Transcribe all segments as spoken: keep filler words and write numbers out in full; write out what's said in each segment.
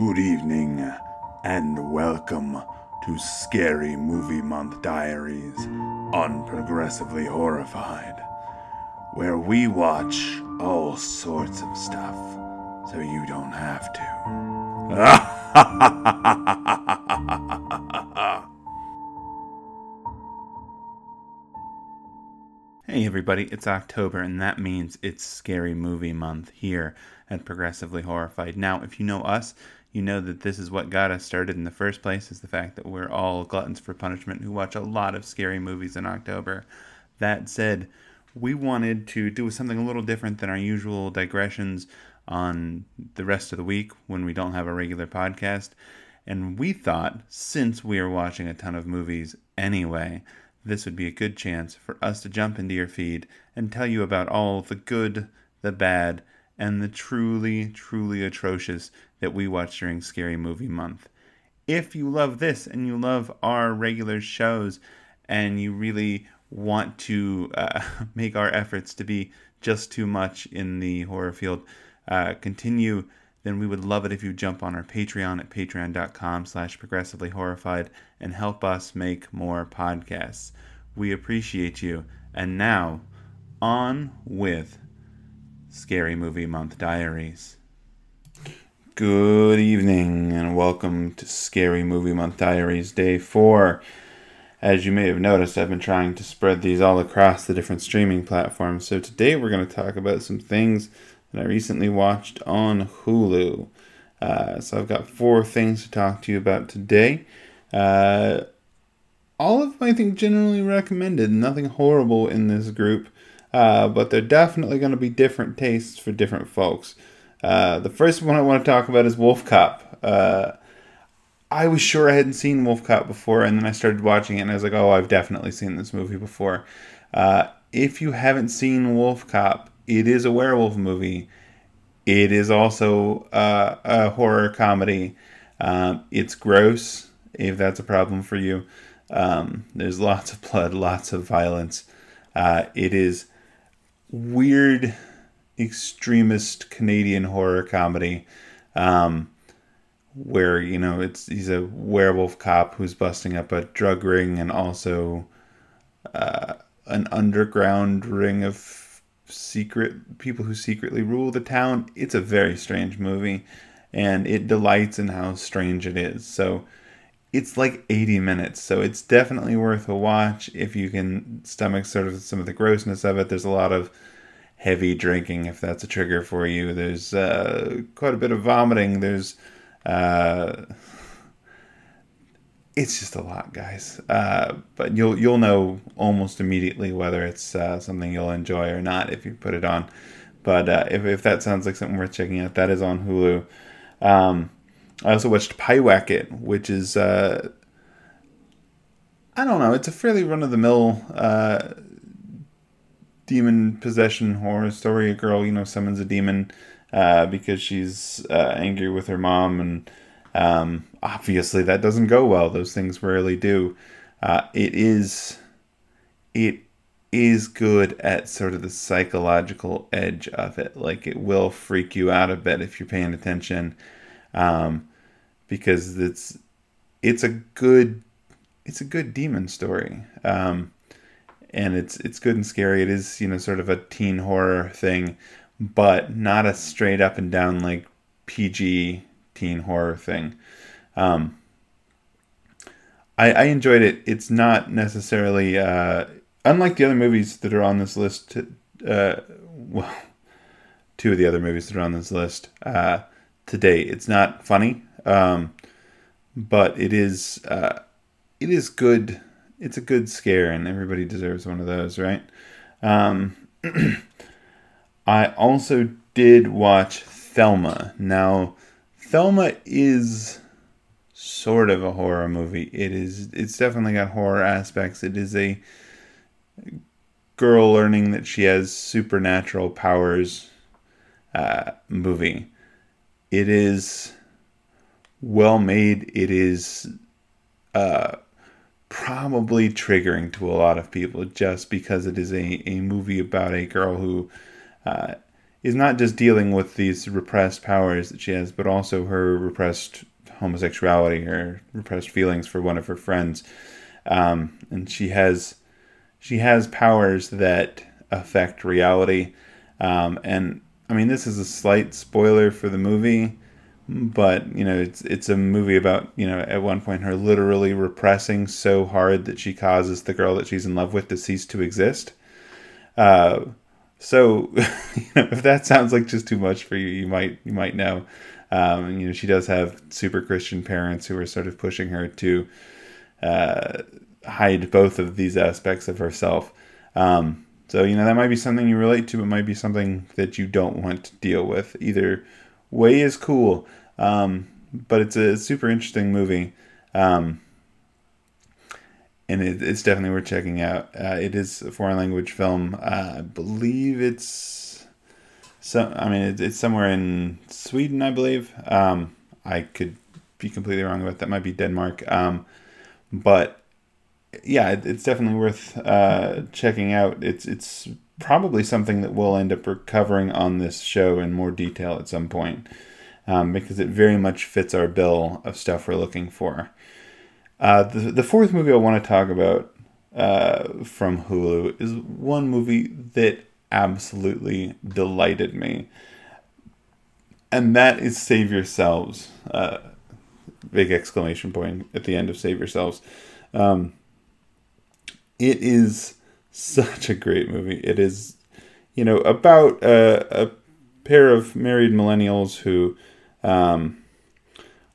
Good evening, and welcome to Scary Movie Month Diaries on Progressively Horrified, where we watch all sorts of stuff so you don't have to. Hey everybody, it's October, and that means it's Scary Movie Month here at Progressively Horrified. Now, if you know us, you know that this is what got us started in the first place, is the fact that we're all gluttons for punishment who watch a lot of scary movies in October. That said, we wanted to do something a little different than our usual digressions on the rest of the week when we don't have a regular podcast. And we thought, since we are watching a ton of movies anyway, this would be a good chance for us to jump into your feed and tell you about all the good, the bad, and the truly, truly atrocious that we watch during Scary Movie Month. If you love this and you love our regular shows and you really want to uh, make our efforts to be just too much in the horror field uh, continue, then we would love it if you jump on our Patreon at patreon.com slash progressively horrified and help us make more podcasts. We appreciate you. And now, on with Scary Movie Month Diaries. Good evening and welcome to Scary Movie Month Diaries Day four. As you may have noticed, I've been trying to spread these all across the different streaming platforms. So today we're going to talk about some things that I recently watched on Hulu. Uh, so I've got four things to talk to you about today. Uh, all of them I think generally recommended. Nothing horrible in this group. Uh, but they're definitely going to be different tastes for different folks. Uh, the first one I want to talk about is Wolf Cop. Uh, I was sure I hadn't seen Wolf Cop before, and then I started watching it, and I was like, oh, I've definitely seen this movie before. Uh, if you haven't seen Wolf Cop, it is a werewolf movie. It is also uh, a horror comedy. Um, it's gross, if that's a problem for you. Um, there's lots of blood, lots of violence. Uh, it is weird, extremist Canadian horror comedy, um, where, you know, it's he's a werewolf cop who's busting up a drug ring and also uh, an underground ring of secret people who secretly rule the town. It's a very strange movie, and it delights in how strange it is. So it's like eighty minutes, so it's definitely worth a watch if you can stomach sort of some of the grossness of it. There's a lot of heavy drinking, if that's a trigger for you. There's uh, quite a bit of vomiting. There's, uh, it's just a lot, guys. Uh, but you'll you'll know almost immediately whether it's uh, something you'll enjoy or not if you put it on. But uh, if if that sounds like something worth checking out, that is on Hulu. Um, I also watched Pywacket, which is uh, I don't know. It's a fairly run-of-the-mill Uh, demon possession horror story. A girl, you know, summons a demon uh, because she's uh, angry with her mom, and um, obviously that doesn't go well. Those things rarely do. Uh, it is, it is good at sort of the psychological edge of it. Like, it will freak you out a bit if you're paying attention, um, because it's it's a good it's a good demon story. Um, And it's it's good and scary. It is, you know, sort of a teen horror thing, but not a straight up and down like P G teen horror thing. Um, I, I enjoyed it. It's not necessarily uh, unlike the other movies that are on this list. Uh, well, two of the other movies that are on this list uh, today. It's not funny, um, but it is uh, it is good. It's a good scare, and everybody deserves one of those, right? Um, I also did watch Thelma. Now, Thelma is sort of a horror movie. It is. It's definitely got horror aspects. It is a girl learning that she has supernatural powers uh, movie. It is well made. It is Uh, probably triggering to a lot of people just because it is a, a movie about a girl who uh, is not just dealing with these repressed powers that she has, but also her repressed homosexuality, her repressed feelings for one of her friends. Um, and she has she has powers that affect reality. Um, and, I mean, this is a slight spoiler for the movie, but, you know, it's it's a movie about, you know, at one point her literally repressing so hard that she causes the girl that she's in love with to cease to exist. Uh, so, you know, if that sounds like just too much for you, you might you might know. Um, you know, she does have super Christian parents who are sort of pushing her to uh, hide both of these aspects of herself. Um, so, you know, that might be something you relate to. It might be something that you don't want to deal with. Either way is cool. Um, but it's a super interesting movie. Um, and it, it's definitely worth checking out. Uh, it is a foreign language film. Uh, I believe it's... So, I mean, it, it's somewhere in Sweden, I believe. Um, I could be completely wrong about that. It might be Denmark. Um, but, yeah, it, it's definitely worth uh, checking out. It's it's probably something that we'll end up recovering on this show in more detail at some point, um, because it very much fits our bill of stuff we're looking for. Uh, the, the fourth movie I want to talk about uh, from Hulu is one movie that absolutely delighted me, and that is Save Yourselves. Uh, big exclamation point at the end of Save Yourselves. Um, it is such a great movie. It is, you know, about a, a pair of married millennials who um,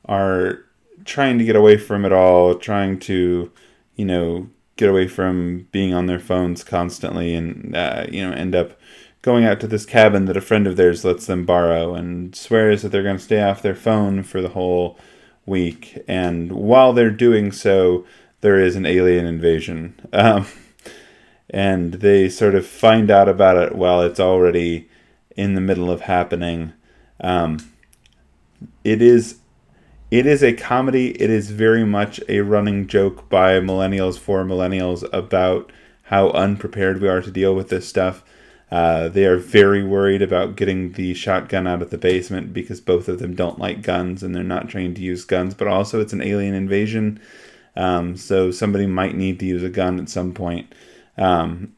are trying to get away from it all, trying to, you know, get away from being on their phones constantly, and, uh, you know, end up going out to this cabin that a friend of theirs lets them borrow and swears that they're going to stay off their phone for the whole week. And while they're doing so, there is an alien invasion. Um, and they sort of find out about it while it's already in the middle of happening. Um, it is... It is a comedy. It is very much a running joke by millennials for millennials about how unprepared we are to deal with this stuff. Uh, they are very worried about getting the shotgun out of the basement because both of them don't like guns and they're not trained to use guns. But also it's an alien invasion, um, so somebody might need to use a gun at some point. Um,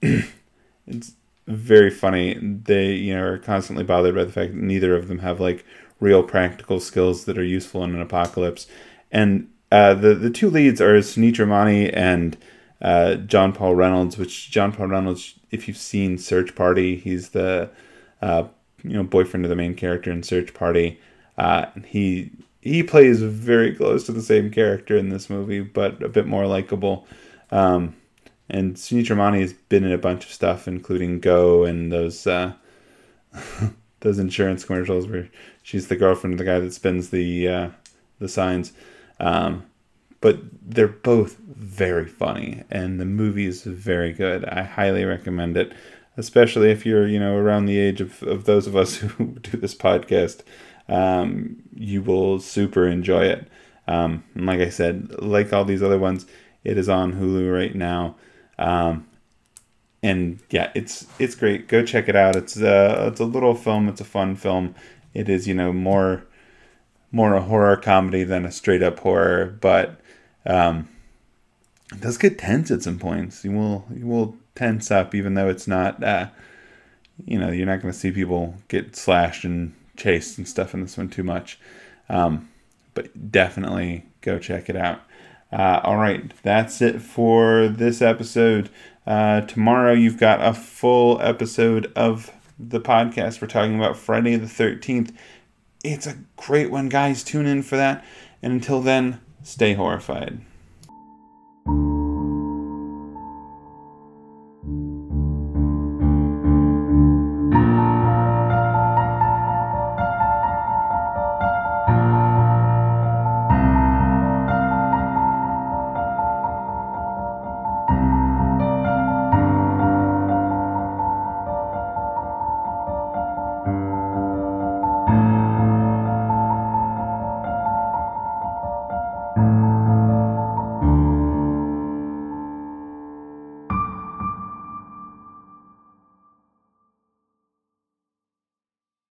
it's very funny. They, you know, are constantly bothered by the fact that neither of them have, like, real practical skills that are useful in an apocalypse. And uh, the, the two leads are Sunita Mani and uh, John Paul Reynolds, which John Paul Reynolds, if you've seen Search Party, he's the uh, you know boyfriend of the main character in Search Party. Uh, he he plays very close to the same character in this movie, but a bit more likable. Um, and Sunita Mani has been in a bunch of stuff, including Go and those... Uh, those insurance commercials where she's the girlfriend of the guy that spins the uh, the signs. Um, but they're both very funny, and the movie is very good. I highly recommend it, especially if you're, you know, around the age of, of those of us who do this podcast. Um, you will super enjoy it. Um, and like I said, like all these other ones, it is on Hulu right now. Um, And yeah, it's it's great. Go check it out. It's a it's a little film. It's a fun film. It is, you know, more more a horror comedy than a straight up horror, but um, it does get tense at some points. You will you will tense up, even though it's not. Uh, you know, you're not going to see people get slashed and chased and stuff in this one too much. Um, but definitely go check it out. Uh, all right, that's it for this episode. Uh, tomorrow you've got a full episode of the podcast. We're talking about Friday the thirteenth. It's a great one, guys. Tune in for that. And until then, stay horrified.